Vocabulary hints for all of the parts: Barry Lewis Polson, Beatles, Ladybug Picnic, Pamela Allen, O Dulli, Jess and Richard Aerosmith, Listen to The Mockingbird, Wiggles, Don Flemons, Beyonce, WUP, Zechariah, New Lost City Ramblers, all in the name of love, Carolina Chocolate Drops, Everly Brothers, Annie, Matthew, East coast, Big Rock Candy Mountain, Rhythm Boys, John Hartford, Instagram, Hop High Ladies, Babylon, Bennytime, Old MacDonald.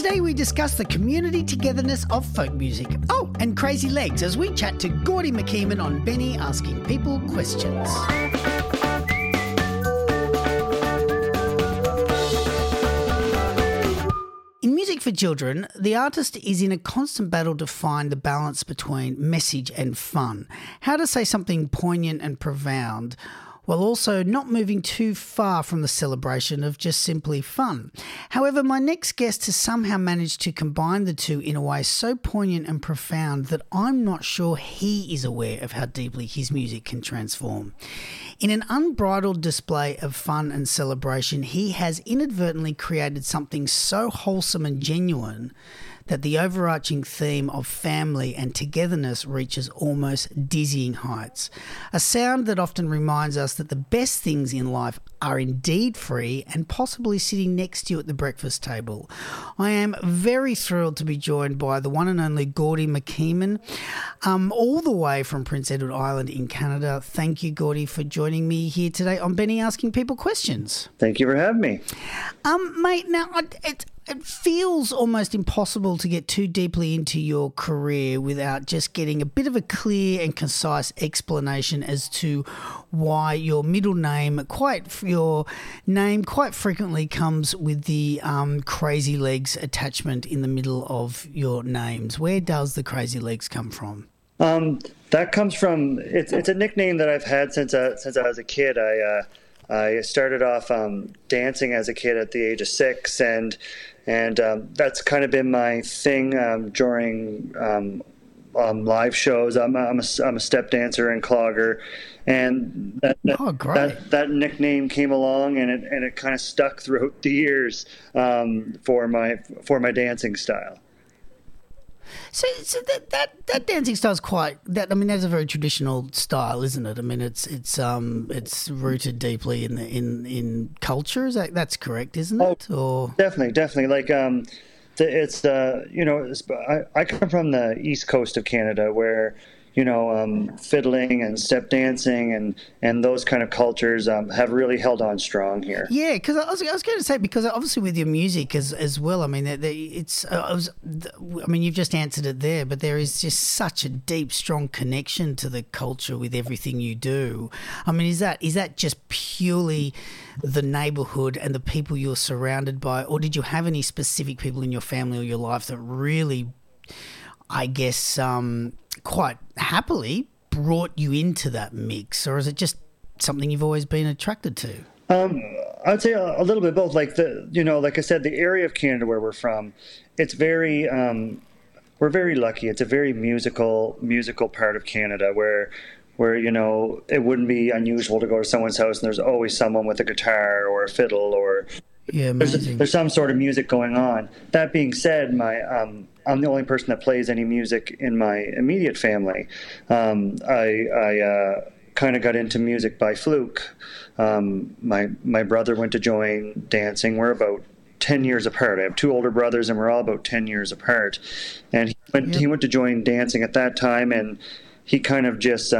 Today we discuss the community togetherness of folk music. Oh, and Crazy Legs as we chat to Gordie MacKeeman on Benny Asking People Questions. In music for children, the artist is in a constant battle to find the balance between message and fun. How to say something poignant and profound while also not moving too far from the celebration of just simply fun. However, my next guest has somehow managed to combine the two in a way so poignant and profound that I'm not sure he is aware of how deeply his music can transform. In an unbridled display of fun and celebration, he has inadvertently created something so wholesome and genuine that the overarching theme of family and togetherness reaches almost dizzying heights. A sound that often reminds us that the best things in life are indeed free and possibly sitting next to you at the breakfast table. I am very thrilled to be joined by the one and only Gordie MacKeeman, all the way from Prince Edward Island in Canada. Thank you, Gordie, for joining me here today on Benny Asking People Questions. Thank you for having me. Mate, now it feels almost impossible to get too deeply into your career without just getting a bit of a clear and concise explanation as to why your middle name, quite frequently comes with the Crazy Legs attachment in the middle of your names. Where does the Crazy Legs come from? That comes from it's a nickname that I've had since I was a kid. I started off dancing as a kid at the age of 6, and that's kind of been my thing during live shows. I'm a step dancer and clogger, and that nickname came along, and it kind of stuck throughout the years for my dancing style. So that dancing style is that's a very traditional style, isn't it? I mean, it's rooted deeply in culture. Is that's correct, isn't it? Or definitely. Like I come from the East coast of Canada, where fiddling and step dancing and those kind of cultures have really held on strong here. Yeah, because I was going to say, because obviously with your music as well, I mean, you've just answered it there, but there is just such a deep, strong connection to the culture with everything you do. I mean, is that just purely the neighbourhood and the people you're surrounded by, or did you have any specific people in your family or your life that really, I guess, quite happily brought you into that mix, or is it just something you've always been attracted to? I'd say a little bit of both. Like like I said, the area of Canada where we're from, it's very we're very lucky. It's a very musical part of Canada where it wouldn't be unusual to go to someone's house and there's always someone with a guitar or a fiddle or there's some sort of music going on. That being said, I'm the only person that plays any music in my immediate family. I kind of got into music by fluke. My brother went to join dancing. We're about 10 years apart. I have 2 older brothers, and we're all about 10 years apart. And he went to join dancing at that time, and he kind of just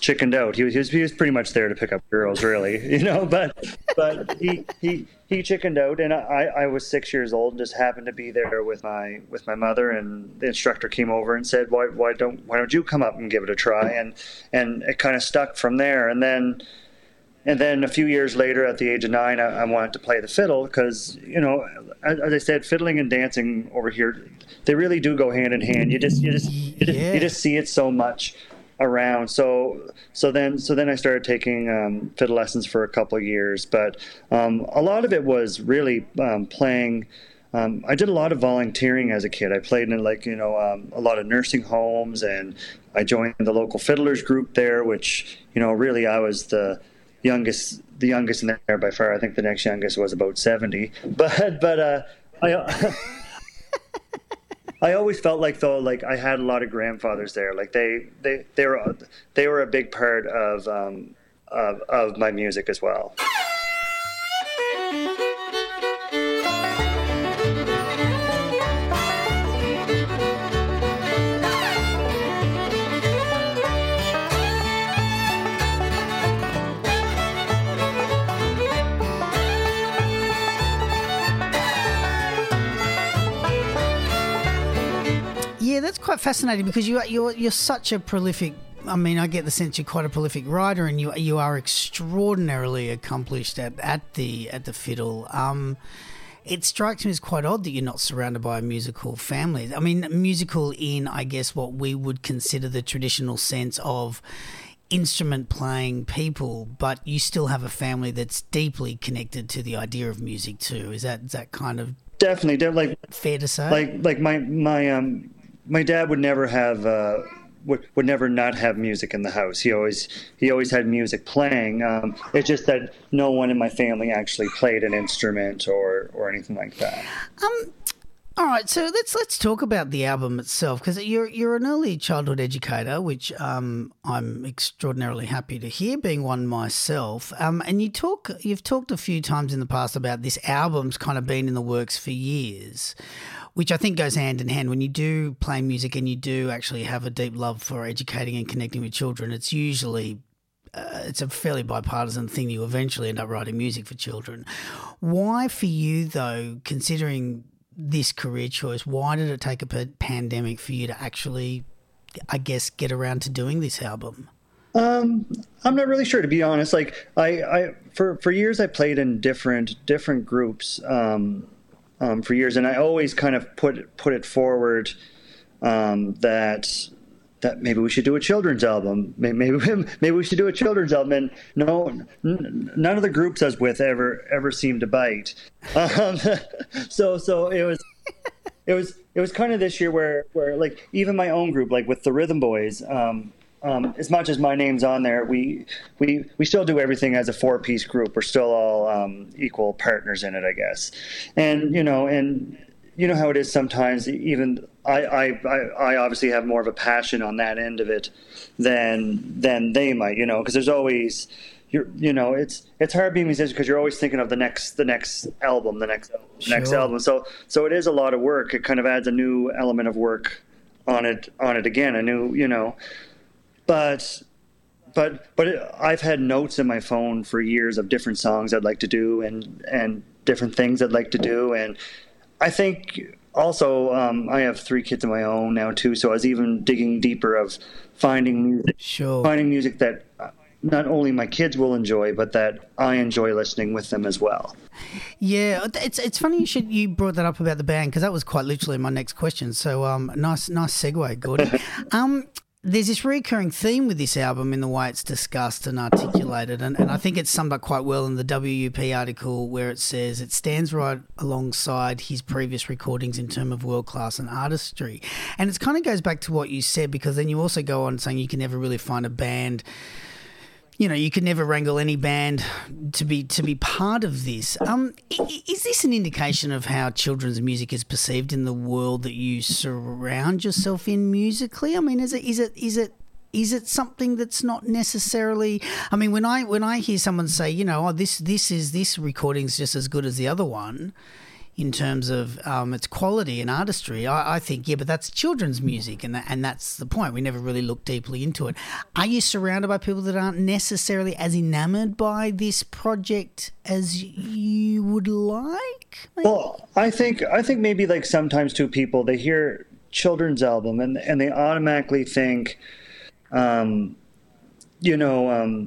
chickened out. He was pretty much there to pick up girls, really, but he chickened out, and I was 6 years old and just happened to be there with my mother, and the instructor came over and said, why don't you come up and give it a try, and it kind of stuck from there. And then a few years later, at the age of 9, I wanted to play the fiddle because, as I said, fiddling and dancing over here, they really do go hand in hand. You just see it so much around. So then I started taking fiddle lessons for a couple of years, but a lot of it was really playing. I did a lot of volunteering as a kid. I played in a lot of nursing homes, and I joined the local fiddlers group there, which really I was the youngest in there by far. I think the next youngest was about 70. But I always felt like, though, like I had a lot of grandfathers there. Like they were a big part of my music as well. that's quite fascinating because you're such a prolific. I mean, I get the sense you're quite a prolific writer, and you are extraordinarily accomplished at the fiddle. It strikes me as quite odd that you're not surrounded by a musical family. I mean, musical in, I guess, what we would consider the traditional sense of instrument playing people, but you still have a family that's deeply connected to the idea of music too. Is that kind of definitely like fair to say? Like my dad would never have. Would never not have music in the house. He always had music playing. It's just that no one in my family actually played an instrument or anything like that. All right, so let's talk about the album itself, because you're an early childhood educator, which I'm extraordinarily happy to hear, being one myself. And you've talked a few times in the past about this album's kind of been in the works for years, which I think goes hand in hand. When you do play music and you do actually have a deep love for educating and connecting with children, it's usually it's a fairly bipartisan thing. You eventually end up writing music for children. Why for you, though, considering this career choice, why did it take a pandemic for you to actually, I guess, get around to doing this album? I'm not really sure, to be honest. Like I for years I played in different groups for years, and I always kind of put it forward that maybe we should do a children's album. Maybe we should do a children's album. And none of the groups I was with ever seemed to bite. So it was kind of this year where like even my own group, like with the Rhythm Boys, as much as my name's on there, we still do everything as a 4-piece group. We're still all equal partners in it, I guess. And you know how it is sometimes. Even I obviously have more of a passion on that end of it than they might, you know, because there's always, it's hard being a musician because you're always thinking of the next album, sure. Next album. So it is a lot of work. It kind of adds a new element of work on it again, a new, you know, but I've had notes in my phone for years of different songs I'd like to do and different things I'd like to do. And I think also I have 3 kids of my own now too, so I was even digging deeper of finding music that not only my kids will enjoy, but that I enjoy listening with them as well. Yeah, it's funny you brought that up about the band, because that was quite literally my next question. So nice segue, Gordie. There's this recurring theme with this album in the way it's discussed and articulated, and I think it's summed up quite well in the WUP article, where it says it stands right alongside his previous recordings in terms of world class and artistry. And it kind of goes back to what you said, because then you also go on saying you can never really find a band, you know, you could never wrangle any band to be part of this. Is this an indication of how children's music is perceived in the world that you surround yourself in musically? I mean, is it something that's not necessarily? I mean, when I hear someone say, you know, oh, this recording's just as good as the other one in terms of its quality and artistry, I think, yeah, but that's children's music, and that's the point. We never really look deeply into it. Are you surrounded by people that aren't necessarily as enamoured by this project as you would like? Maybe? Well, I think maybe like sometimes too, people, they hear children's album and they automatically think, Mary Had a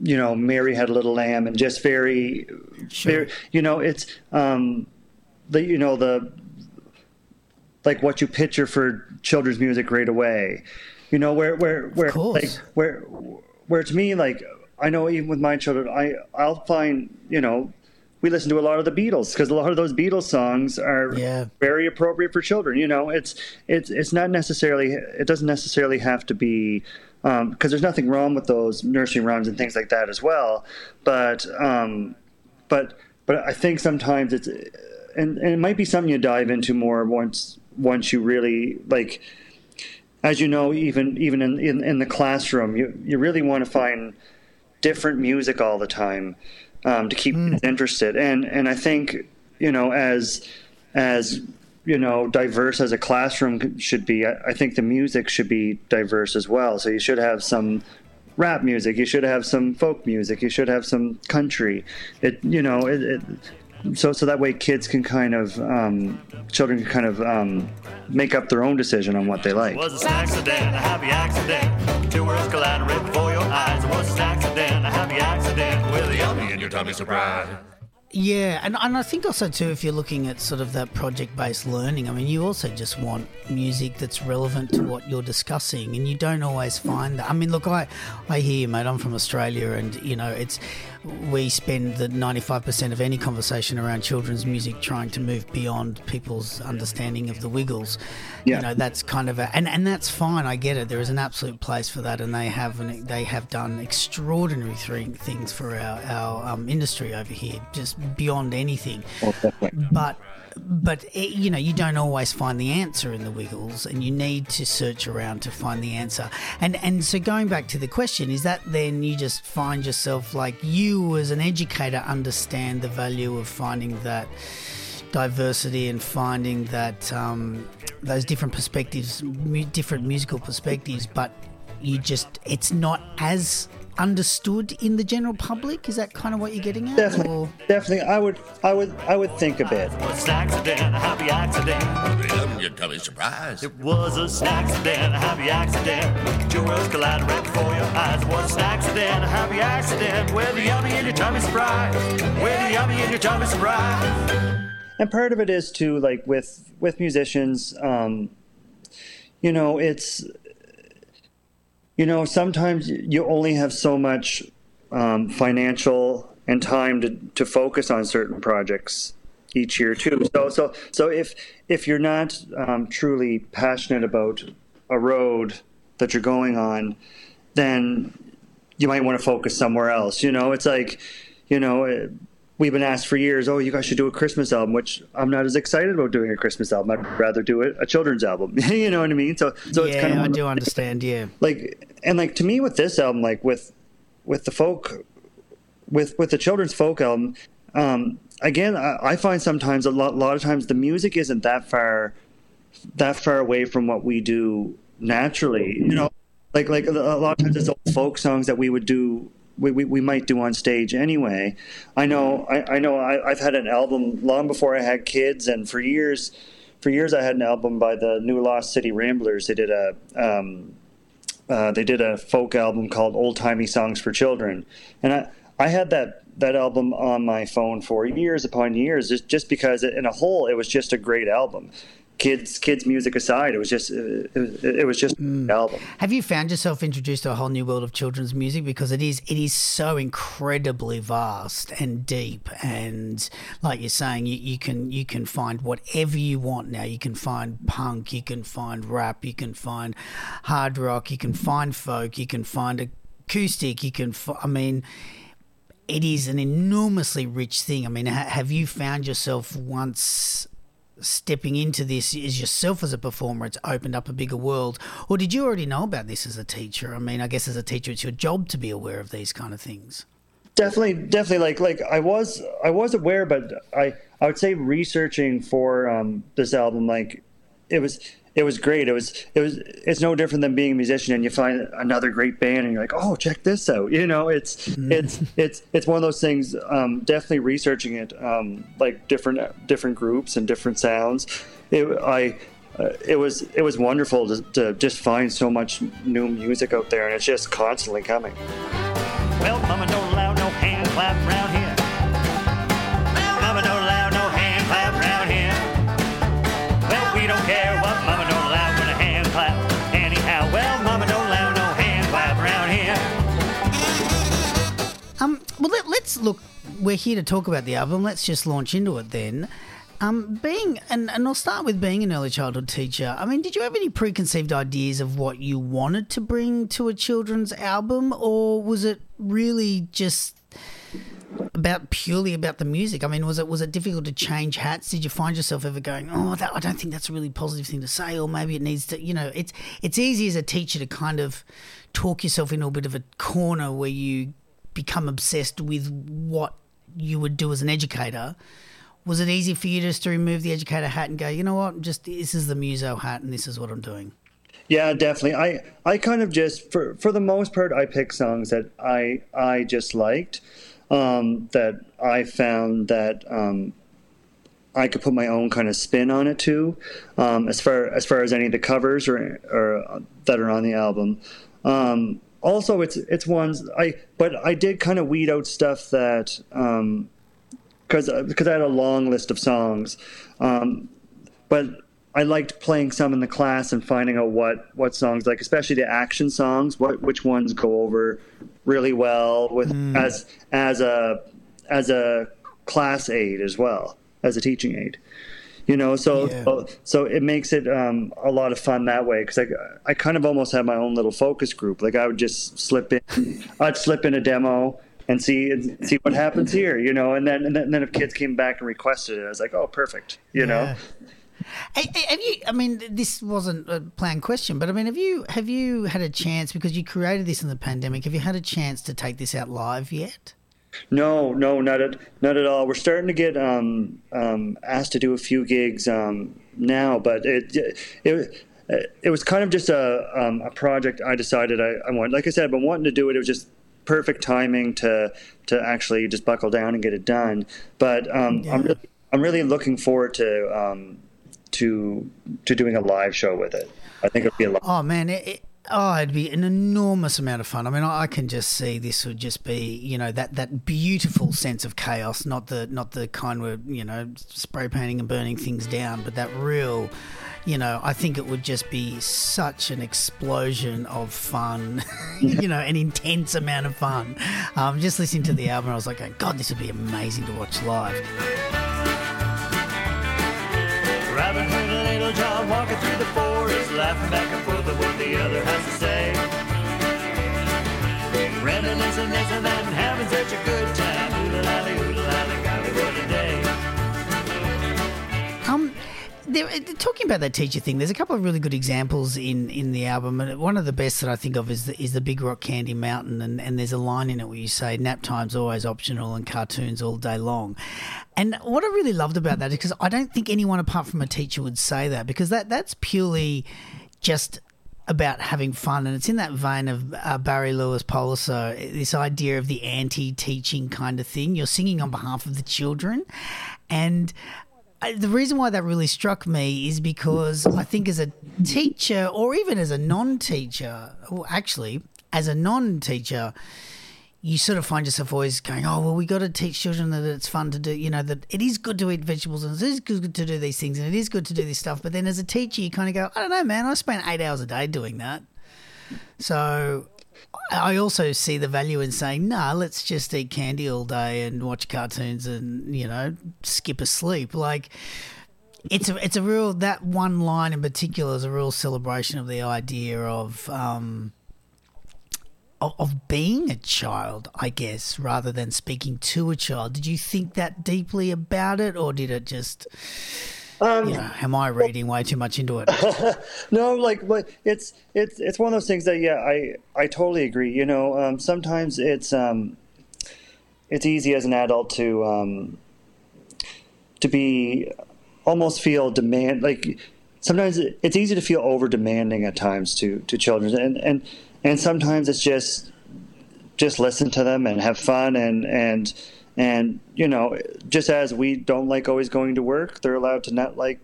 Little Lamb, and just very, sure, very, you know, it's. Like what you picture for children's music right away, you know, where to me, like, I know even with my children, I'll find, you know, we listen to a lot of the Beatles, because a lot of those Beatles songs are very appropriate for children. You know, it's not necessarily, it doesn't necessarily have to be, because there's nothing wrong with those nursery rhymes and things like that as well. But I think sometimes it's, and it might be something you dive into more once you really, like, as you know, even in the classroom, you really want to find different music all the time to keep kids interested. And I think, you know, as you know, diverse as a classroom should be, I think the music should be diverse as well. So you should have some rap music, you should have some folk music, you should have some country. It, you know, it, it So that way kids can kind of, children can kind of make up their own decision on what they like. It was an accident, a happy accident. Two worlds collided right before your eyes. It was an accident, a happy accident. With a yummy in your tummy surprise. Yeah, and I think also too, if you're looking at sort of that project-based learning, I mean, you also just want music that's relevant to what you're discussing, and you don't always find that. I mean, look, I hear you, mate. I'm from Australia, and, you know, it's... we spend the 95% of any conversation around children's music trying to move beyond people's understanding of the Wiggles. Yeah. You know, that's kind of and that's fine. I get it. There is an absolute place for that, and they have done extraordinary things for our industry over here, just beyond anything. Oh, definitely. But you know, you don't always find the answer in the Wiggles, and you need to search around to find the answer. And so going back to the question, is that then you just find yourself, like, you as an educator understand the value of finding that diversity and finding that those different perspectives, different musical perspectives, but you just, it's not as understood in the general public? Is that kind of what you're getting at? Definitely. I would think a bit. It was an accident, a happy accident. You'd come in surprise. It was an accident, a happy accident. Two worlds collided right before your eyes. It was an accident, a happy accident. With the yummy in your tummy surprise. With the yummy in your tummy surprise. And part of it is too, like with musicians, you know, it's. You know, sometimes you only have so much financial and time to focus on certain projects each year too. So if you're not truly passionate about a road that you're going on, then you might want to focus somewhere else. You know, it's like, you know, we've been asked for years, oh, you guys should do a Christmas album, which I'm not as excited about doing a Christmas album. I'd rather do a children's album. You know what I mean? So yeah, it's kind of, I do understand. Yeah. Like to me with this album, like with the children's folk album, again, I find sometimes a lot of times the music isn't that far away from what we do naturally. You know, like a lot of times it's old folk songs that we would do. We might do on stage anyway. I've had an album long before I had kids, and for years I had an album by the New Lost City Ramblers. They did a folk album called Old-Timey Songs for Children, and I had that album on my phone for years upon years, just because in a whole it was just a great album. Kids music aside, it was just an album. Have you found yourself introduced to a whole new world of children's music? Because it is so incredibly vast and deep, and like you're saying, you can find whatever you want now. You can find punk, you can find rap, you can find hard rock, you can find folk, you can find acoustic, you can it is an enormously rich thing. I mean, have you found yourself once stepping into this is yourself as a performer, it's opened up a bigger world? Or did you already know about this as a teacher? I mean, I guess as a teacher, it's your job to be aware of these kind of things. Definitely. Like I was aware, but I would say researching for this album, like it was great. It's no different than being a musician and you find another great band and you're like, oh, check this out. You know, it's one of those things. Definitely researching it, like different groups and different sounds. It was wonderful to just find so much new music out there, and it's just constantly coming. Well, mama don't allow no hand clap around here. Mama don't allow no hand clap around here. Well, we don't care. Well, let's look. We're here to talk about the album. Let's just launch into it then. I'll start with being an early childhood teacher. I mean, did you have any preconceived ideas of what you wanted to bring to a children's album, or was it really just purely about the music? I mean, was it difficult to change hats? Did you find yourself ever going, oh, I don't think that's a really positive thing to say, or maybe it needs to, you know, it's easy as a teacher to kind of talk yourself into a bit of a corner where you become obsessed with what you would do as an educator. Was it easy for you just to remove the educator hat and go, you know what, just this is the muso hat and this is what I'm doing? Yeah, definitely. I kind of just for the most part I picked songs that I just liked. that I found that I could put my own kind of spin on it too, as far as any of the covers or that are on the album. Also, it's ones I did kind of weed out stuff that because I had a long list of songs, but I liked playing some in the class and finding out what songs, like especially the action songs, which ones go over really well with as a class aid as well as a teaching aid, you know. So it makes it a lot of fun that way, because I kind of almost had my own little focus group. Like I would just slip in a demo and see what happens here, you know. And then if kids came back and requested it, I was like, oh, perfect, you know. This wasn't a planned question, but I mean, have you had a chance, because you created this in the pandemic, have you had a chance to take this out live yet? No, not at all. We're starting to get asked to do a few gigs now, but it was kind of just a project I decided I wanted. Like I said, I've been wanting to do it. It was just perfect timing to actually just buckle down and get it done. But I'm really looking forward to doing a live show with it. I think it'll be a lot. Oh man, it'd be an enormous amount of fun. I mean, I can just see this would just be, you know, that beautiful sense of chaos, not the kind where, you know, spray painting and burning things down, but that real, you know, I think it would just be such an explosion of fun, you know, an intense amount of fun. Just listening to the album, I was like, oh, God, this would be amazing to watch live. Robin Hood and Little John walking through the forest, laughing back and forth at what the other has to say. Reminiscing this and that and having such a good time. Oodle-lally, golly, what a day. Talking about that teacher thing, there's a couple of really good examples in the album, and one of the best that I think of is the Big Rock Candy Mountain, and there's a line in it where you say, nap time's always optional and cartoons all day long. And what I really loved about that is because I don't think anyone apart from a teacher would say that, because that's purely just about having fun, and it's in that vein of Barry Lewis Polson, this idea of the anti-teaching kind of thing. You're singing on behalf of the children, and the reason why that really struck me is because I think as a teacher, or even as a non-teacher, or actually as a non-teacher, you sort of find yourself always going, oh, well, we got to teach children that it's fun to do, you know, that it is good to eat vegetables and it is good to do these things and it is good to do this stuff. But then as a teacher, you kind of go, I don't know, man, I spent 8 hours a day doing that. So I also see the value in saying, no, let's just eat candy all day and watch cartoons and, you know, skip a sleep. Like it's a real, that one line in particular is a real celebration of the idea of being a child, I guess, rather than speaking to a child. Did you think that deeply about it, or did it just, am I reading way too much into it? No, like, but it's one of those things that, yeah, I totally agree. You know, sometimes it's easy as an adult to be almost feel demand, like sometimes it's easy to feel over demanding at times to children, and sometimes it's just listen to them and have fun and you know, just as we don't like always going to work, they're allowed to not like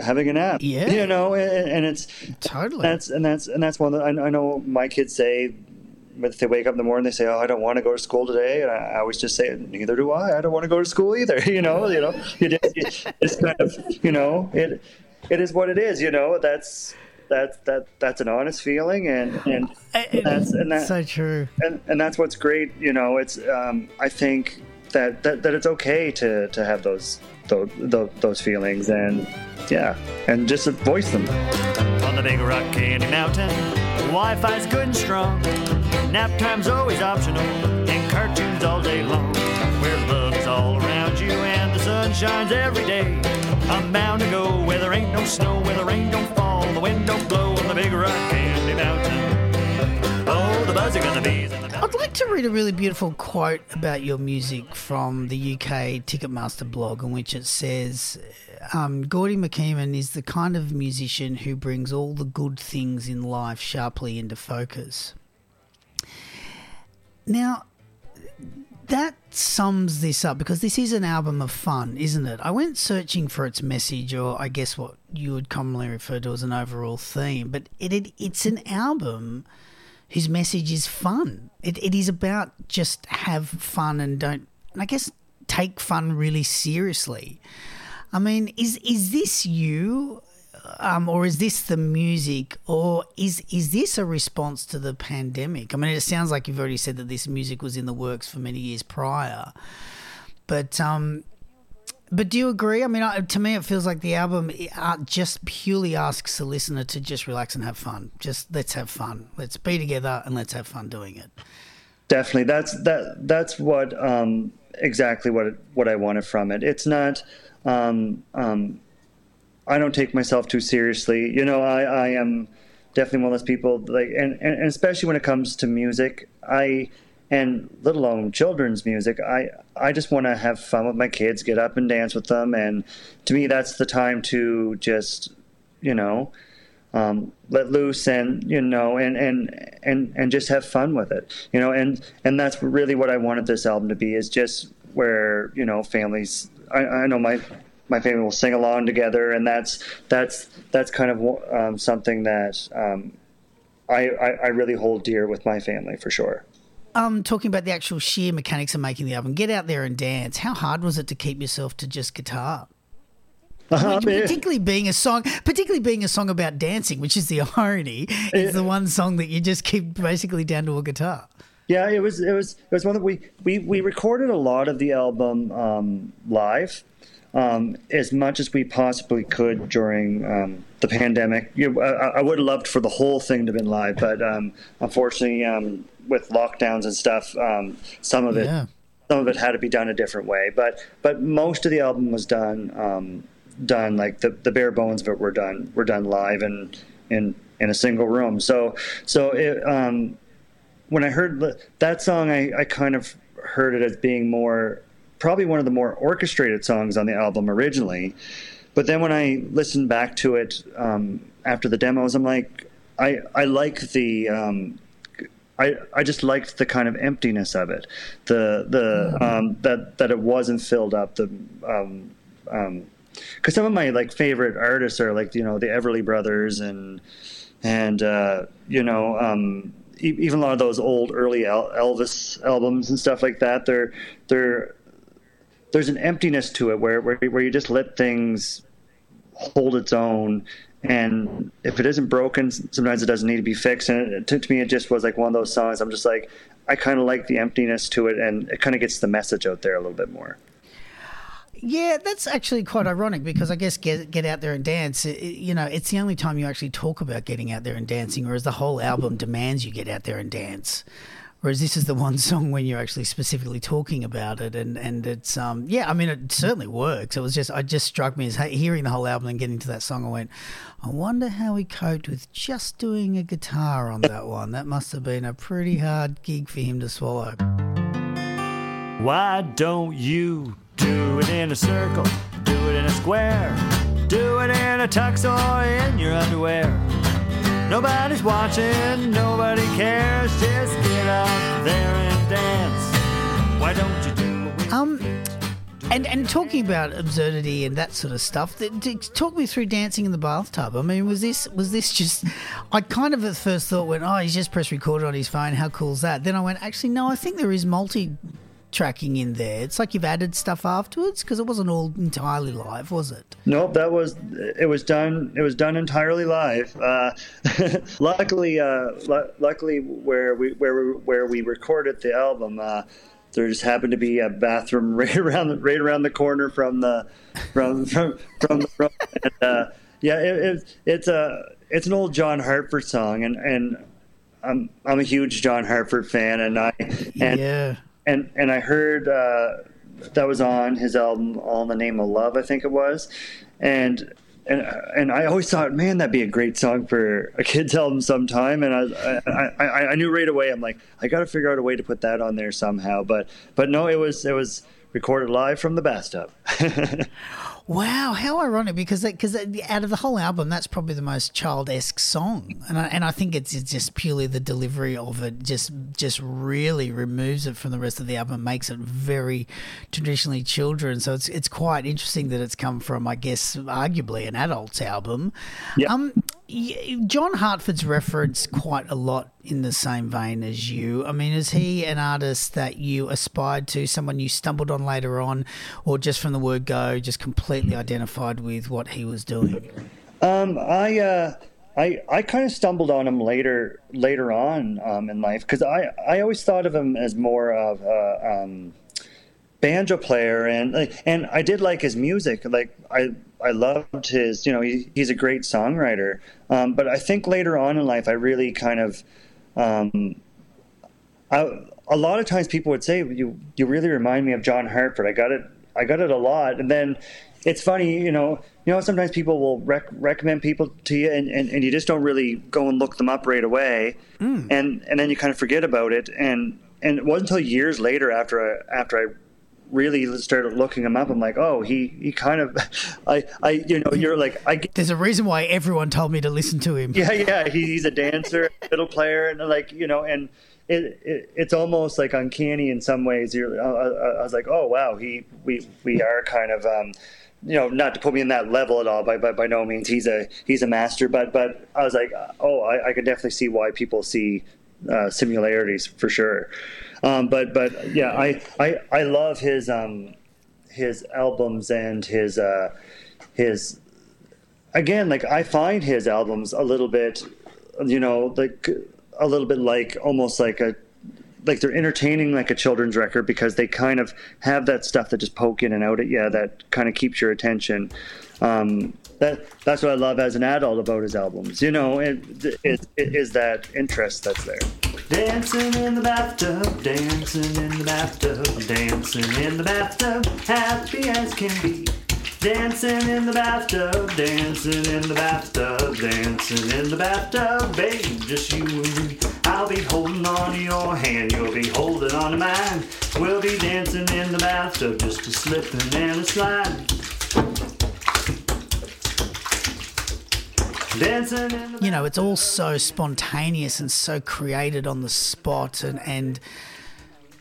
having a nap. Yeah, you know, and it's totally that's one that I know my kids say. But if they wake up in the morning, they say, "Oh, I don't want to go to school today," and I always just say, "Neither do I. I don't want to go to school either." You know, it's kind of, you know, it is what it is. You know, that's an honest feeling, and that's so true. And that's what's great. You know, it's I think that it's okay to have those feelings, and yeah, and just voice them. On the Big Rock Candy Mountain, Wi-Fi's good and strong. Nap time's always optional, and cartoons all day long. Where love is all around you, and the sun shines every day. I'm bound to go where there ain't no snow, where the rain don't fall, the wind don't blow on the Big Rock Candy Mountain. Oh, the buzzing of the bees. I'd like to read a really beautiful quote about your music from the UK Ticketmaster blog, in which it says, Gordie MacKeeman is the kind of musician who brings all the good things in life sharply into focus. Now, that sums this up, because this is an album of fun, isn't it? I went searching for its message, or I guess what you would commonly refer to as an overall theme, but it's an album whose message is fun. It is about just have fun and don't, and I guess take fun really seriously. I mean, is this you, or is this the music, or is this a response to the pandemic? I mean, it sounds like you've already said that this music was in the works for many years prior, but do you agree? I mean, to me, it feels like the album just purely asks the listener to just relax and have fun. Just let's have fun. Let's be together and let's have fun doing it. Definitely, that's what exactly what I wanted from it. It's not. I don't take myself too seriously. You know, I am definitely one of those people, like, and especially when it comes to music, and let alone children's music, I just want to have fun with my kids, get up and dance with them. And to me, that's the time to just, you know, let loose and, you know, and just have fun with it, you know, and that's really what I wanted this album to be, is just where, you know, families, I know my family will sing along together, and that's kind of something that I really hold dear with my family, for sure. Talking about the actual sheer mechanics of making the album, get out there and dance. How hard was it to keep yourself to just guitar? Particularly being a song about dancing, which is the irony, is the one song that you just keep basically down to a guitar. Yeah, it was one that we recorded a lot of the album live, as much as we possibly could during the pandemic. I would have loved for the whole thing to have been live, but unfortunately, with lockdowns and stuff, some of it had to be done a different way. But most of the album was done like the bare bones of it were done live and in a single room. So it. When I heard that song, I kind of heard it as being more, probably one of the more orchestrated songs on the album originally. But then when I listened back to it after the demos, I'm like, I like the, I just liked the kind of emptiness of it, that it wasn't filled up. Because some of my like favorite artists are like, you know, the Everly Brothers and you know. Even a lot of those old early Elvis albums and stuff like that, there's an emptiness to it where you just let things hold its own, and if it isn't broken, sometimes it doesn't need to be fixed. And to me, it just was like one of those songs. I'm just like, I kind of like the emptiness to it, and it kind of gets the message out there a little bit more. Yeah, that's actually quite ironic, because I guess get out there and dance, you know, it's the only time you actually talk about getting out there and dancing, whereas the whole album demands you get out there and dance. Whereas this is the one song when you're actually specifically talking about it, and it's, yeah, I mean, it certainly works. It was just, it just struck me as hearing the whole album and getting to that song, I went, I wonder how he coped with just doing a guitar on that one. That must have been a pretty hard gig for him to swallow. Why don't you do it in a circle, do it in a square, do it in a tux or in your underwear? Nobody's watching, nobody cares, just get out there and dance. Why don't you do it with and talking about absurdity and that sort of stuff, talk me through dancing in the bathtub. I mean, was this just, I kind of at first thought, he's just pressed record on his phone, how cool is that? Then I went, actually, no, I think there is multi-tracking in there. It's like you've added stuff afterwards, because it wasn't all entirely live, was it? Nope, it was done entirely live. Luckily, where we recorded the album, there just happened to be a bathroom right around the corner from the room. Yeah, it's an old John Hartford song, and I'm a huge John Hartford fan, And I heard that was on his album, All in the Name of Love, I think it was. And I always thought, man, that'd be a great song for a kid's album sometime. And I knew right away, I'm like, I got to figure out a way to put that on there somehow. But no, it was recorded live from the bathtub. Wow, how ironic, because out of the whole album, that's probably the most child-esque song. And I think it's just purely the delivery of it just really removes it from the rest of the album, makes it very traditionally children. So it's quite interesting that it's come from, I guess, arguably an adult's album. Yep. John Hartford's referenced quite a lot in the same vein as you. I mean, is he an artist that you aspired to, someone you stumbled on later on, or just from the word go, just completely identified with what he was doing? I kind of stumbled on him later on in life, because I always thought of him as more of a banjo player, and I did like his music. Like I loved his, you know, he's a great songwriter. But I think later on in life, I really kind of, a lot of times people would say, you really remind me of John Hartford. I got it a lot. And then it's funny, you know, sometimes people will recommend people to you and you just don't really go and look them up right away. Mm. And then you kind of forget about it. And it wasn't until years later after I really started looking him up, I'm like, oh, he kind of, I you know, you're like, there's a reason why everyone told me to listen to him. Yeah, he's a dancer, fiddle player, and like, you know, and it's almost like uncanny in some ways. I was like, oh wow, we are kind of, you know, not to put me in that level at all, by no means, he's a master, but I was like, oh, I could definitely see why people see similarities for sure. But yeah, I love his albums and his again, like I find his albums a little bit, you know, like a little bit like almost like a, like they're entertaining like a children's record, because they kind of have that stuff that just poke in and out at you that kind of keeps your attention. That's what I love as an adult about his albums, you know, it is that interest that's there. Dancing in the bathtub, dancing in the bathtub, dancing in the bathtub, happy as can be. Dancing in the bathtub, dancing in the bathtub, dancing in the bathtub, babe, just you and me. I'll be holding on to your hand, you'll be holding on to mine. We'll be dancing in the bathtub, just a slipping and a slide. You know, it's all so spontaneous and so created on the spot, and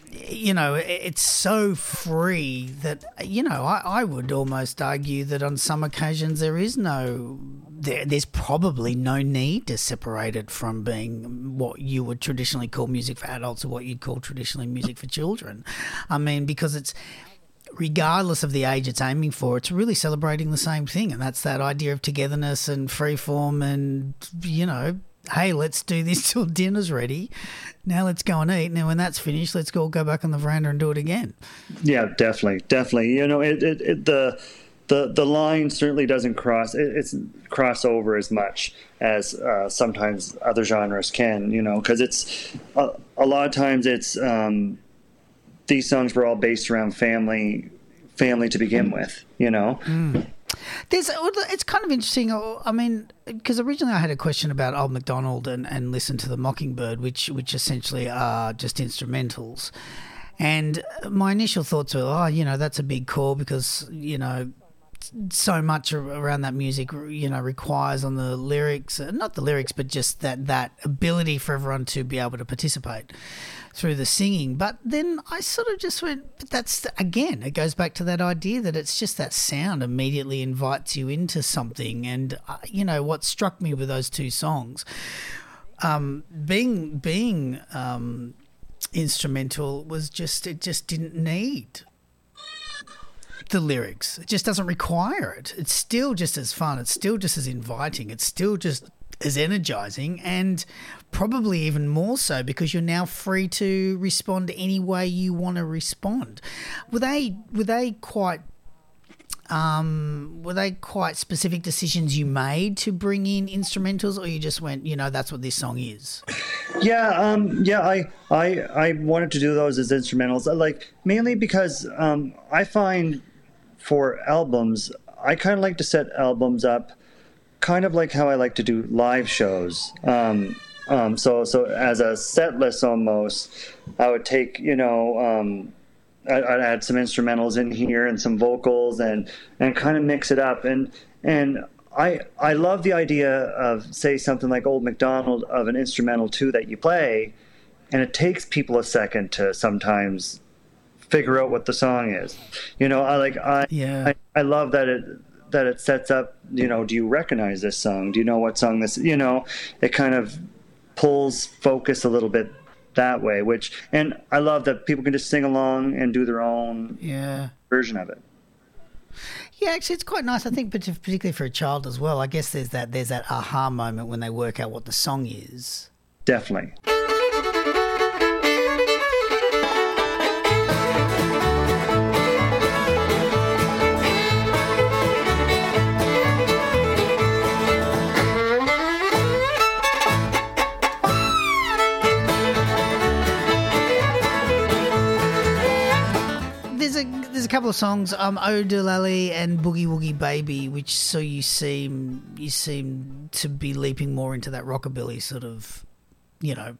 you know, it's so free that, you know, I would almost argue that on some occasions there's probably no need to separate it from being what you would traditionally call music for adults or what you'd call traditionally music for children. I mean, because it's, regardless of the age it's aiming for, it's really celebrating the same thing, and that's that idea of togetherness and free form and, you know, hey, let's do this till dinner's ready. Now let's go and eat. Now when that's finished, let's go back on the veranda and do it again. Yeah, definitely. You know, the line certainly doesn't cross. It's cross over as much as sometimes other genres can. You know, because it's a lot of times it's. These songs were all based around family to begin with, you know. Mm. It's kind of interesting. I mean, because originally I had a question about Old MacDonald and Listen to the Mockingbird, which essentially are just instrumentals. And my initial thoughts were, oh, you know, that's a big call because, you know, so much around that music, you know, requires on the lyrics, not the lyrics, but just that ability for everyone to be able to participate through the singing. But then I sort of just went, but that's, again, it goes back to that idea that it's just that sound immediately invites you into something. And, you know, what struck me with those two songs, being instrumental, was just, it just didn't need the lyrics. It just doesn't require it. It's still just as fun. It's still just as inviting. It's still just as energizing, and probably even more so because you're now free to respond any way you want to respond. Were they quite specific decisions you made to bring in instrumentals, or you just went, you know, that's what this song is? I wanted to do those as instrumentals, like mainly because I find for albums, I kind of like to set albums up kind of like how I like to do live shows. So as a set list almost, I would take, you know, I'd add some instrumentals in here and some vocals and kind of mix it up. And I love the idea of, say, something like Old MacDonald, of an instrumental too that you play, and it takes people a second to sometimes figure out what the song is. You know, I love that it sets up, you know, do you recognize this song? Do you know what song this is? You know, it kind of pulls focus a little bit that way, and I love that people can just sing along and do their own version of it. Yeah, actually, it's quite nice. I think, particularly for a child as well. I guess there's that aha moment when they work out what the song is. Definitely. Couple of songs, O Dulli and Boogie Woogie Baby, which so you seem to be leaping more into that rockabilly sort of, you know.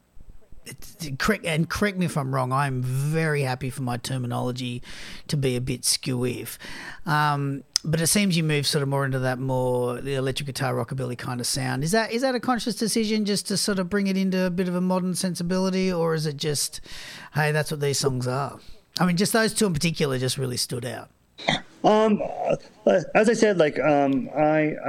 And correct me if I'm wrong, I'm very happy for my terminology to be a bit skew-if. But it seems you move sort of more into that the electric guitar rockabilly kind of sound. Is that a conscious decision just to sort of bring it into a bit of a modern sensibility, or is it just, hey, that's what these songs are? I mean, just those two in particular just really stood out. As I said, I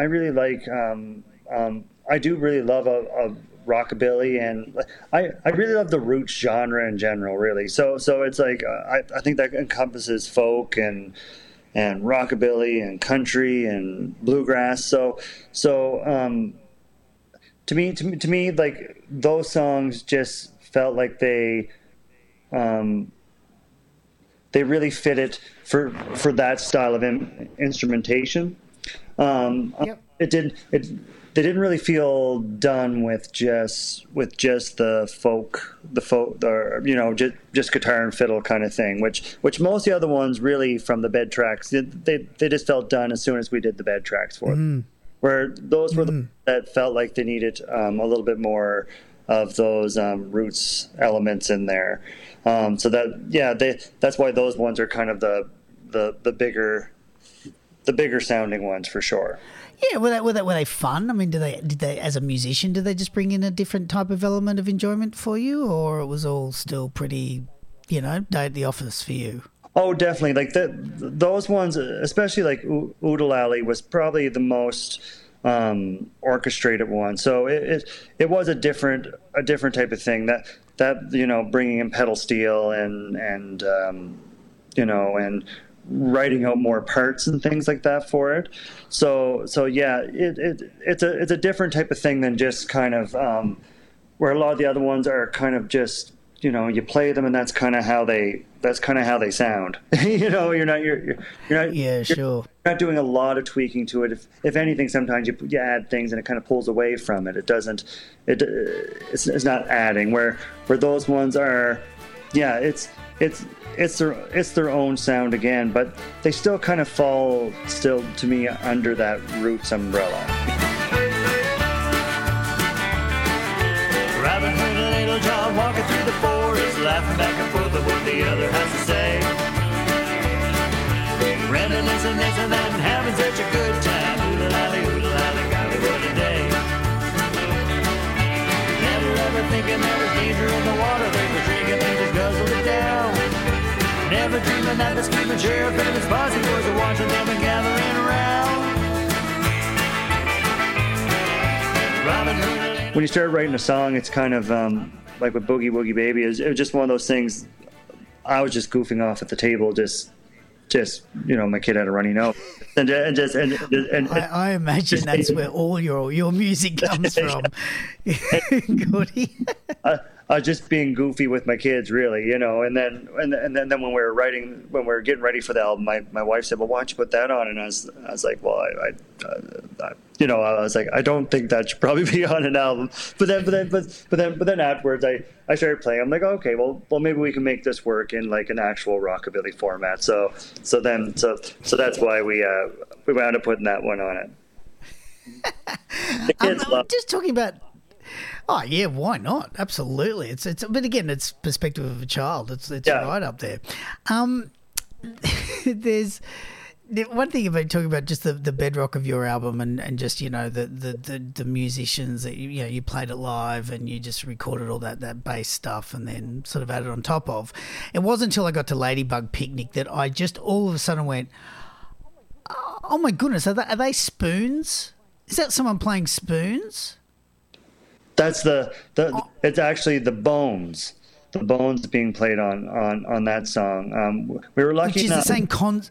really like, I do really love a rockabilly, and I really love the roots genre in general, really. So it's like, I think that encompasses folk and rockabilly and country and bluegrass. So to me, like, those songs just felt like they really fit it for that style of instrumentation. Yep. They didn't really feel done with just the folk, or, you know, just guitar and fiddle kind of thing. Which most of the other ones really, from the bed tracks, they just felt done as soon as we did the bed tracks for them. Where those were that felt like they needed a little bit more of those roots elements in there. That's why those ones are kind of the bigger sounding ones for sure. Yeah, were they fun? I mean, did they as a musician, did they just bring in a different type of element of enjoyment for you, or it was all still pretty, you know, day at the office for you? Oh, definitely. Like those ones, especially like Oodle Alley, was probably the most orchestrated one. So it was a different type of thing that, you know, bringing in pedal steel and you know, and writing out more parts and things like that for it. So yeah, it's a different type of thing than just kind of where a lot of the other ones are kind of just, you know, you play them and that's kind of how they sound. You know, you're not sure. You're not doing a lot of tweaking to it. If anything, sometimes you add things and it kind of pulls away from it. It doesn't. It's not adding. Where those ones are, yeah, it's their own sound again, but they still kind of fall still to me under that roots umbrella. Robin Hood and Little John walking through the forest, laughing back and forth at what the other has to say. Reminiscing this and that and having such a good time. Oodle alley, got me for today. Never ever thinking there was danger in the water. They were drinking, they just guzzled it down. Never dreaming that the screaming sheriff and his posse boys are watching them and gathering around. Robin Hood. When you start writing a song, it's kind of like with Boogie Woogie Baby. It was just one of those things. I was just goofing off at the table, just you know, my kid had a runny nose, and I imagine that's where all your music comes from, Gordy. I was just being goofy with my kids, really, you know. And then when we were getting ready for the album, my wife said, "Well, why don't you put that on?" And I was like, "Well, I you know, I was like, I don't think that should probably be on an album." But then afterwards, I started playing. I'm like, okay, well, maybe we can make this work in like an actual rockabilly format. So that's why we wound up putting that one on it. The kids love it. Just talking about. Oh yeah, why not? Absolutely. It's but again, it's perspective of a child. It's right up there. There's one thing about talking about just the bedrock of your album and just, you know, the musicians that you know you played it live and you just recorded all that bass stuff and then sort of added on top of. It wasn't until I got to Ladybug Picnic that I just all of a sudden went, oh my goodness, are they spoons? Is that someone playing spoons? That's it's actually the Bones. The Bones being played on that song. We were lucky. Which is the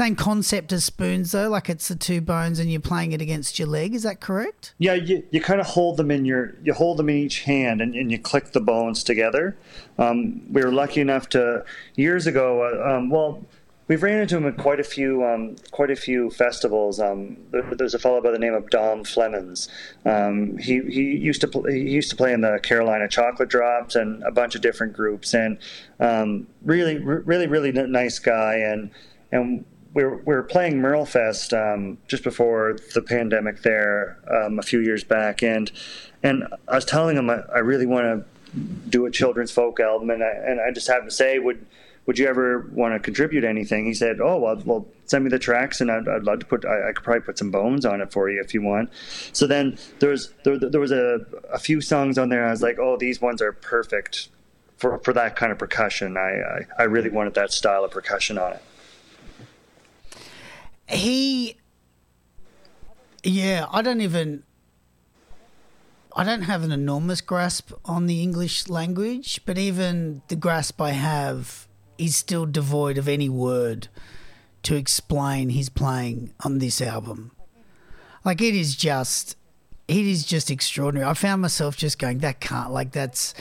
same concept as spoons, though. Like it's the two bones, and you're playing it against your leg. Is that correct? Yeah, you kind of hold them in you hold them in each hand, and you click the bones together. We were lucky enough to years ago. We've ran into him at quite a few festivals. There's a fellow by the name of Don Flemons. He used to play in the Carolina Chocolate Drops and a bunch of different groups, and really nice guy. And we were playing Merlefest just before the pandemic there a few years back, and I was telling him I really want to do a children's folk album, and I just happened to say would you ever want to contribute anything? He said, oh, well, send me the tracks, and I'd love to I could probably put some bones on it for you if you want. So then there was a few songs on there, and I was like, oh, these ones are perfect for that kind of percussion. I really wanted that style of percussion on it. I don't have an enormous grasp on the English language, but even the grasp I have is still devoid of any word to explain his playing on this album. Like it is just extraordinary. I found myself just going, I'm glad that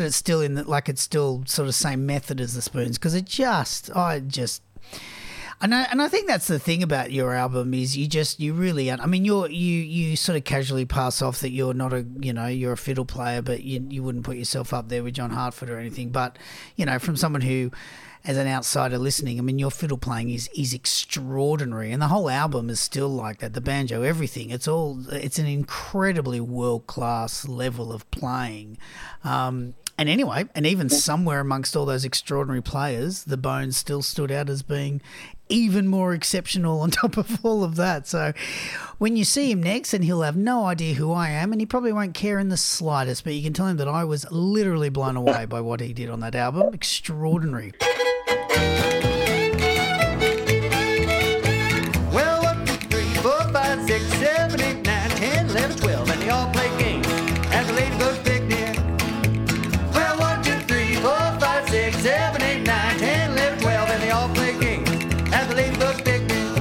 it's still in that, like it's still sort of same method as the spoons, because I think that's the thing about your album is you sort of casually pass off that you're not you're a fiddle player, but you wouldn't put yourself up there with John Hartford or anything. But, you know, from someone who, as an outsider listening, I mean, your fiddle playing is extraordinary. And the whole album is still like that. The banjo, everything, it's an incredibly world-class level of playing. And anyway, and even somewhere amongst all those extraordinary players, the Bones still stood out as being even more exceptional on top of all of that. So when you see him next, and he'll have no idea who I am, and he probably won't care in the slightest, but you can tell him that I was literally blown away by what he did on that album. Extraordinary. Well, 1, 2, 3, 4, 5, 6, 7, 8, 9, 10, 11, 12, and they all play games at the Ladybug Picnic. Well, 1, 2, 3, 4, 5, 6, 7, 8, 9, 10, 11, 12, and they all play games at the Ladybug Picnic.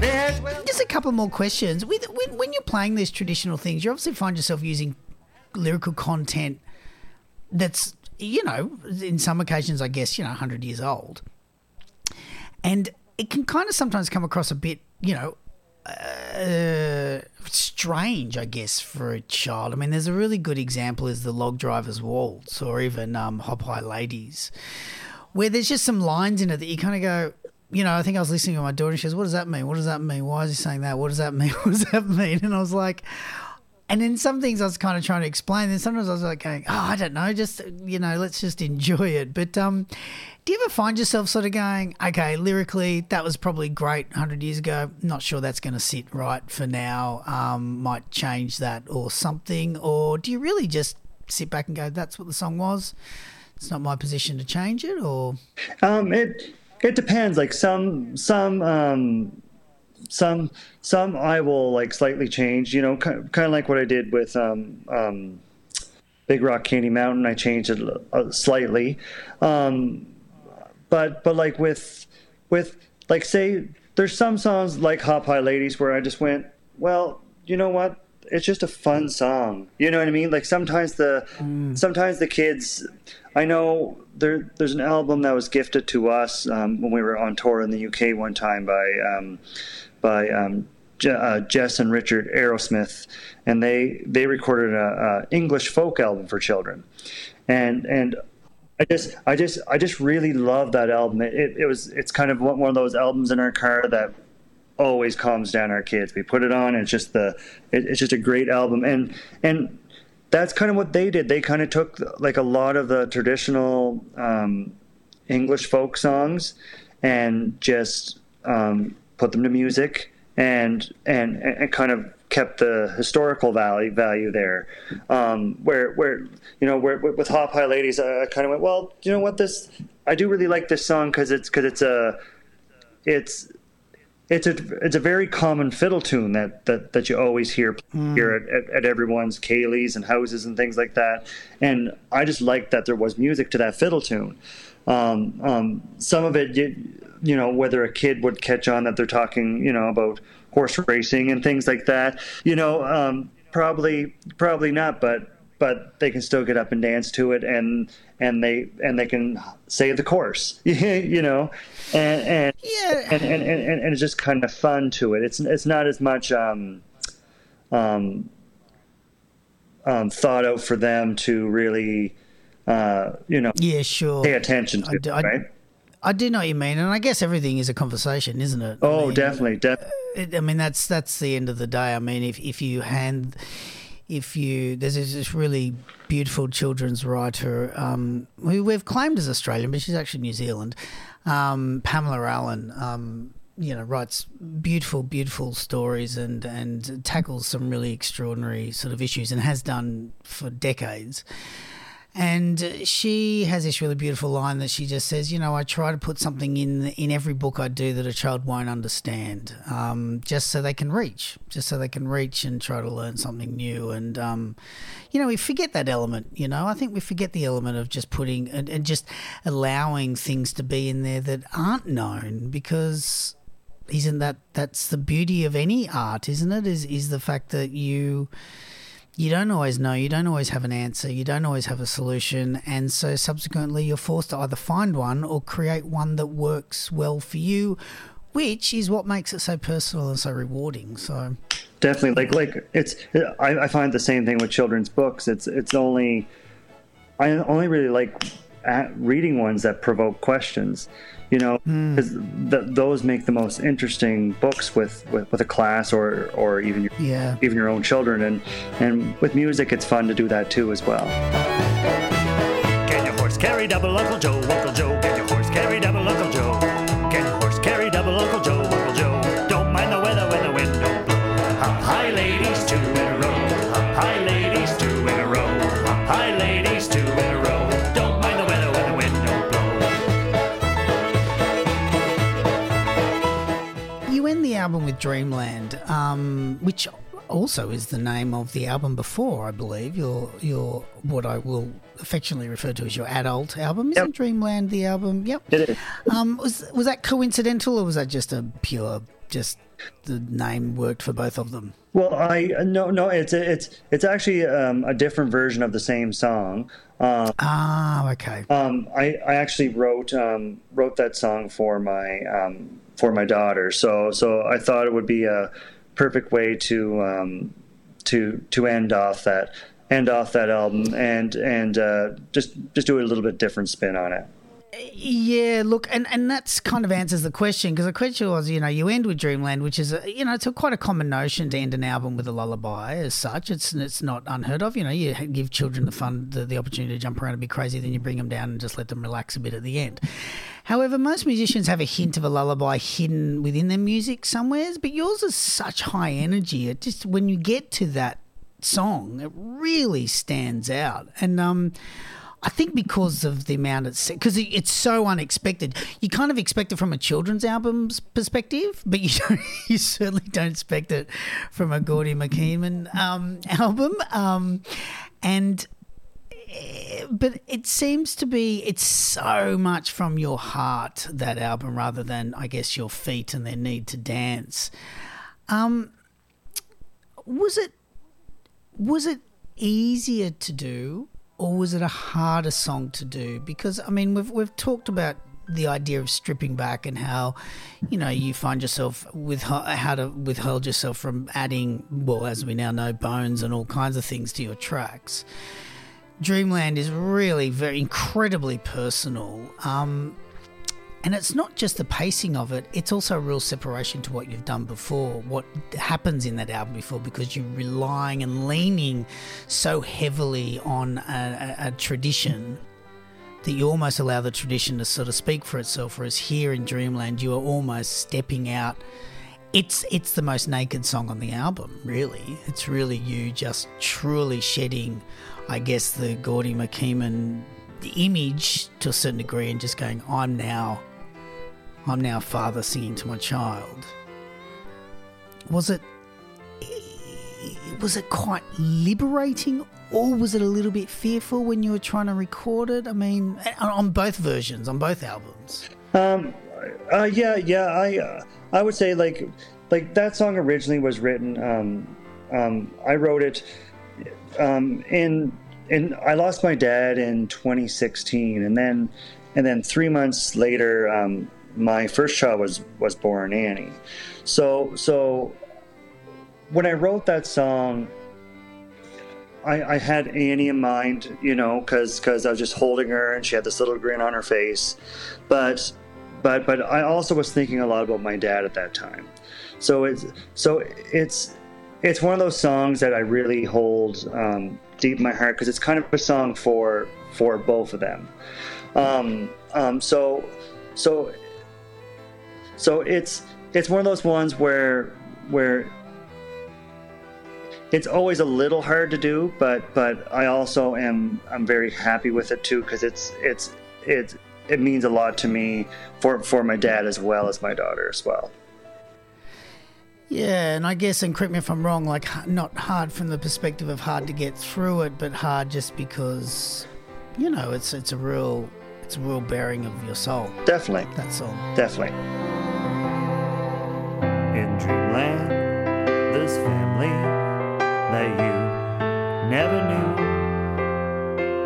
They had 12. Just a couple more questions. When you're playing these traditional things, you obviously find yourself using lyrical content that's, you know, in some occasions, I guess, you know, 100 years old. And it can kind of sometimes come across a bit, you know, strange, I guess, for a child. I mean, there's a really good example is the Log Driver's Waltz, or even Hop High Ladies, where there's just some lines in it that you kind of go, you know, I think I was listening to my daughter and she goes, what does that mean? What does that mean? Why is he saying that? What does that mean? What does that mean? And I was like... And then some things I was kind of trying to explain. Then sometimes I was like going, oh, I don't know, just, you know, let's just enjoy it. But do you ever find yourself sort of going, okay, lyrically, that was probably great 100 years ago. Not sure that's going to sit right for now. Might change that or something. Or do you really just sit back and go, that's what the song was? It's not my position to change it, or? It depends. Like some I will like slightly change, you know, kind of like what I did with Big Rock Candy Mountain. I changed it slightly, but like with like, say there's some songs like Hop High Ladies where I just went, well, you know what, it's just a fun song, you know what I mean? Like sometimes the kids, I know there's an album that was gifted to us when we were on tour in the UK one time by Jess and Richard Aerosmith, and they recorded a English folk album for children, and I just really love that album. It's kind of one of those albums in our car that always calms down our kids. We put it on, and it's just a great album. And that's kind of what they did. They kind of took like a lot of the traditional English folk songs and just put them to music and kind of kept the historical value there. Where with Hop High Ladies, I kind of went, well, you know what, I do really like this song because it's a very common fiddle tune that you always hear at everyone's Kayleys and houses and things like that. And I just liked that there was music to that fiddle tune. Some of it, you know, whether a kid would catch on that they're talking, you know, about horse racing and things like that, you know, probably not, but they can still get up and dance to it and they can say the course, you know, and it's just kind of fun to it. It's not as much thought out for them to really, you know, yeah, sure, pay attention to, right? I do know what you mean, and I guess everything is a conversation, isn't it? Oh, I mean, definitely. I mean, that's the end of the day. I mean, there's this really beautiful children's writer who we've claimed as Australian, but she's actually New Zealand. Pamela Allen, you know, writes beautiful, beautiful stories and tackles some really extraordinary sort of issues and has done for decades. And she has this really beautiful line that she just says, you know, I try to put something in every book I do that a child won't understand, just so they can reach and try to learn something new. And, you know, we forget that element, you know. I think we forget the element of just putting and just allowing things to be in there that aren't known, because isn't that's the beauty of any art, isn't it, is the fact that you don't always know, you don't always have an answer, you don't always have a solution, and so subsequently you're forced to either find one or create one that works well for you, which is what makes it so personal and so rewarding. So definitely, like it's, I find the same thing with children's books. I only really like reading ones that provoke questions, you know, because those make the most interesting books with a class or even your own children, and with music it's fun to do that too as well. Can your horse carry double Uncle Joe? Uncle Joe, can your horse carry double Uncle Joe? Can your horse carry double Uncle Joe? Uncle Joe, don't mind the weather when the wind don't blow. Hop high ladies, two in a row. Hop high ladies, two in a row. Hop high ladies, two in a row. The album with Dreamland, which also is the name of the album before, I believe, your what I will affectionately refer to as your adult album. Isn't Dreamland the album? Yep. It is. Was that coincidental, or was that just just the name worked for both of them? Well, it's actually a different version of the same song. Okay. I actually wrote that song for my daughter. So I thought it would be a perfect way to end off that album and just do a little bit different spin on it. Yeah, look, and that's kind of answers the question, because the question was, you know, you end with Dreamland, which is, you know, it's quite a common notion to end an album with a lullaby as such. It's not unheard of. You know, you give children the opportunity to jump around and be crazy, then you bring them down and just let them relax a bit at the end. However, most musicians have a hint of a lullaby hidden within their music somewhere, but yours is such high energy. It just, when you get to that song, it really stands out. And, I think because of the amount because it's so unexpected. You kind of expect it from a children's album's perspective, but you certainly don't expect it from a Gordie MacKeeman album. But it seems to be, it's so much from your heart, that album, rather than, I guess, your feet and their need to dance. Was it easier to do? Or was it a harder song to do? Because, I mean, we've talked about the idea of stripping back and how, you know, you find yourself how to withhold yourself from adding, well, as we now know, bones and all kinds of things to your tracks. Dreamland is really very incredibly personal. And it's not just the pacing of it, it's also a real separation to what you've done before, what happens in that album before, because you're relying and leaning so heavily on a tradition that you almost allow the tradition to sort of speak for itself, whereas here in Dreamland you are almost stepping out. It's the most naked song on the album, really. It's really you just truly shedding, I guess, the Gordie MacKeeman image to a certain degree and just going, I'm now father singing to my child. Was it quite liberating, or was it a little bit fearful when you were trying to record it? I mean, on both versions, on both albums. I would say like that song originally was written. I wrote it in I lost my dad in 2016, and then 3 months later, my first child was born, Annie. So when I wrote that song, I had Annie in mind, you know, because I was just holding her and she had this little grin on her face, but I also was thinking a lot about my dad at that time. So it's one of those songs that I really hold deep in my heart, because it's kind of a song for both of them. So it's one of those ones where it's always a little hard to do, but I also I'm very happy with it too, because it means a lot to me for my dad as well as my daughter as well. Yeah, and I guess, and correct me if I'm wrong, like not hard from the perspective of hard to get through it, but hard just because, you know, it's a real bearing of your soul. Definitely. That song. Definitely. In Dreamland, this family that you never knew,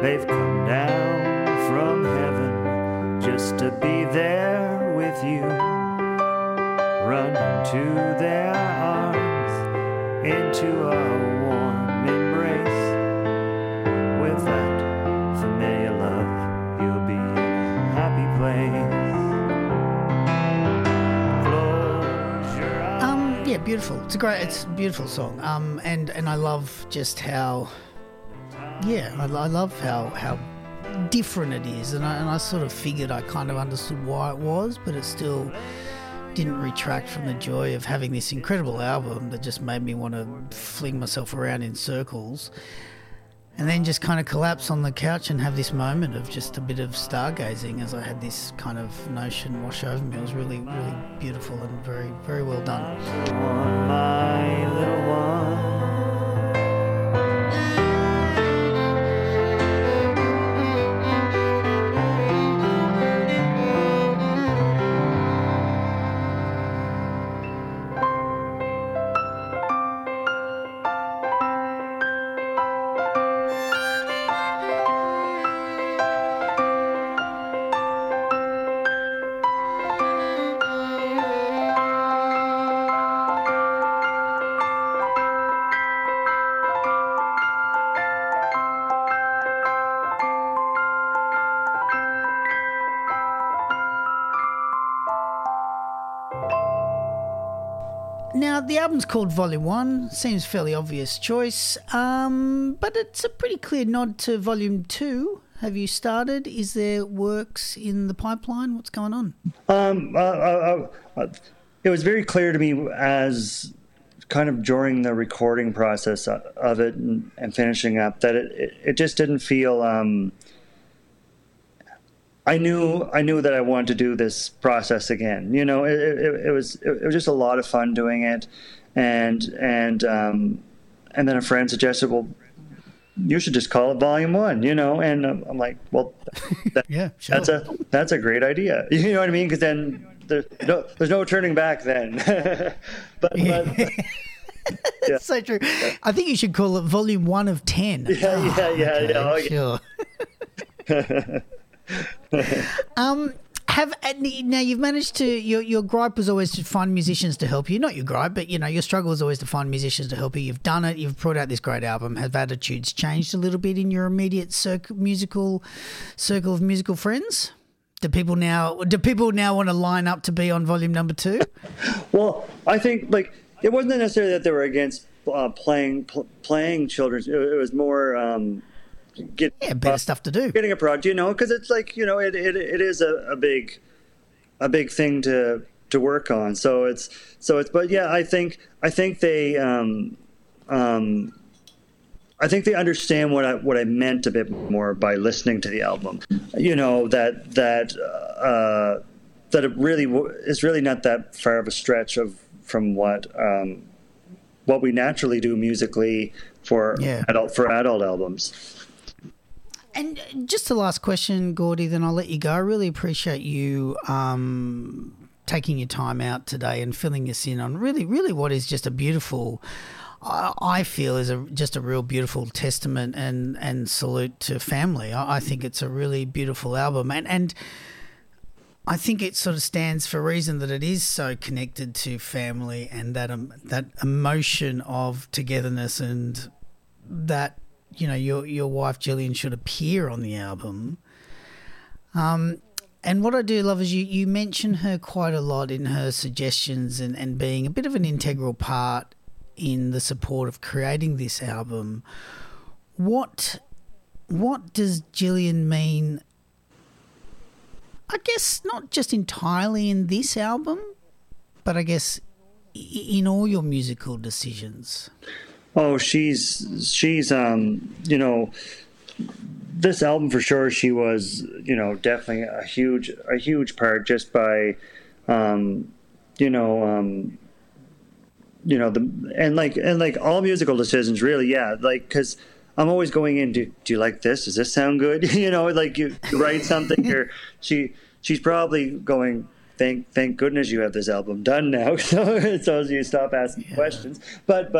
they've come down from heaven just to be there with you. Run into their arms, into a warm embrace. With that familiar love, you'll be in a happy place. Close your eyes. Yeah, beautiful. It's a beautiful song. And I love just how, yeah, I love how different it is. And I sort of figured, I kind of understood why it was, but it's still didn't retract from the joy of having this incredible album that just made me want to fling myself around in circles and then just kind of collapse on the couch and have this moment of just a bit of stargazing as I had this kind of notion wash over me. It was really, really beautiful and very, very well done. My little one. Now, the album's called Volume 1, seems fairly obvious choice, but it's a pretty clear nod to Volume 2. Have you started? Is there works in the pipeline? What's going on? It was very clear to me as kind of during the recording process of it and finishing up that it just didn't feel... I knew that I wanted to do this process again. You know, it was just a lot of fun doing it, and then a friend suggested, well, you should just call it Volume 1. You know, and I'm like, well, yeah, sure. that's a great idea. You know what I mean? Because then there's no turning back then. but That's so true. Yeah. I think you should call it Volume 1 of 10. Yeah, okay. Sure. Now you've managed to, your gripe was always to find musicians to help you. Not your gripe, but you know, your struggle was always to find musicians to help you. You've done it. You've brought out this great album. Have attitudes changed a little bit in your immediate circle of musical friends? Do people now want to line up to be on volume number two? Well, I think it wasn't necessarily that they were against playing children's. It was more better stuff to do. Getting a product, because it's it is a big thing to work on. But I think they I think they understand what I meant a bit more by listening to the album. That it really is really not that far of a stretch from what we naturally do musically for adult albums. And just the last question, Gordie, then I'll let you go. I really appreciate you taking your time out today and filling us in on really, really what is just a beautiful. I feel is just a real beautiful testament and salute to family. I think it's a really beautiful album, and I think it sort of stands for reason that it is so connected to family and that emotion of togetherness, and that your wife Gillian should appear on the album. And what I do love is you mention her quite a lot in her suggestions and being a bit of an integral part in the support of creating this album. What does Gillian mean, I guess, not just entirely in this album, but I guess in all your musical decisions? Oh, she's this album for sure, she was definitely a huge part, just by and all musical decisions, really, yeah. Because I'm always going in. Do you like this? Does this sound good? You write something, or she's probably going, Thank goodness you have this album done now, so you stop asking questions. But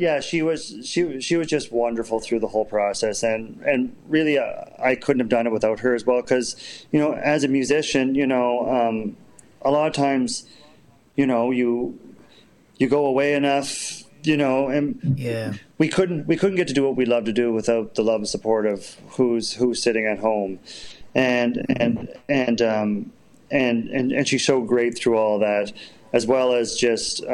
yeah, she was just wonderful through the whole process, and really, I couldn't have done it without her as well. Because as a musician, a lot of times, you go away enough, we couldn't get to do what we love to do without the love and support of who's sitting at home, and she's so great through all that, as well as just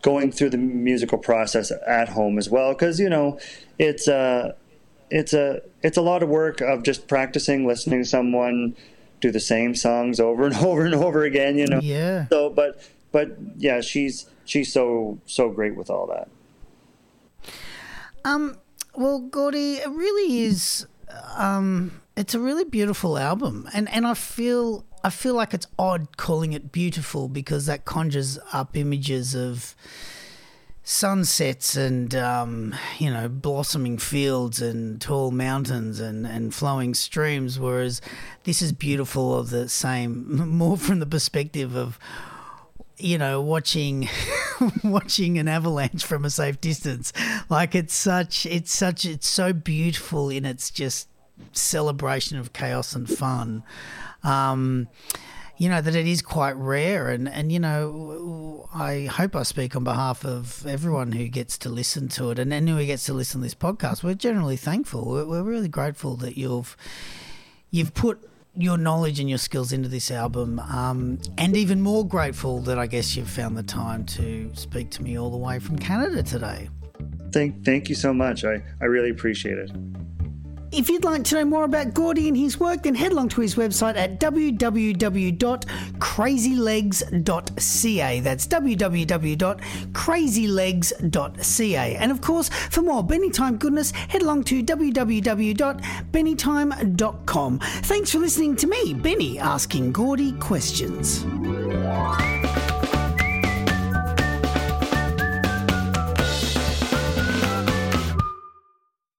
going through the musical process at home as well, because it's a lot of work of just practicing listening to someone do the same songs over and over and over again, Yeah. So, but yeah, she's so great with all that. Well, Gordie, it really is. It's a really beautiful album, and I feel like it's odd calling it beautiful, because that conjures up images of sunsets and blossoming fields and tall mountains and flowing streams, whereas this is beautiful of the same, more from the perspective of watching an avalanche from a safe distance. Like it's so beautiful in its just celebration of chaos and fun. That it is quite rare, and I hope I speak on behalf of everyone who gets to listen to it and who gets to listen to this podcast. We're generally thankful. We're really grateful that you've put your knowledge and your skills into this album, and even more grateful that I guess you've found the time to speak to me all the way from Canada today. Thank you so much. I really appreciate it. If you'd like to know more about Gordie and his work, then head along to his website at www.crazylegs.ca. That's www.crazylegs.ca. And, of course, for more Bennytime goodness, head along to www.bennytime.com. Thanks for listening to me, Benny, asking Gordie questions.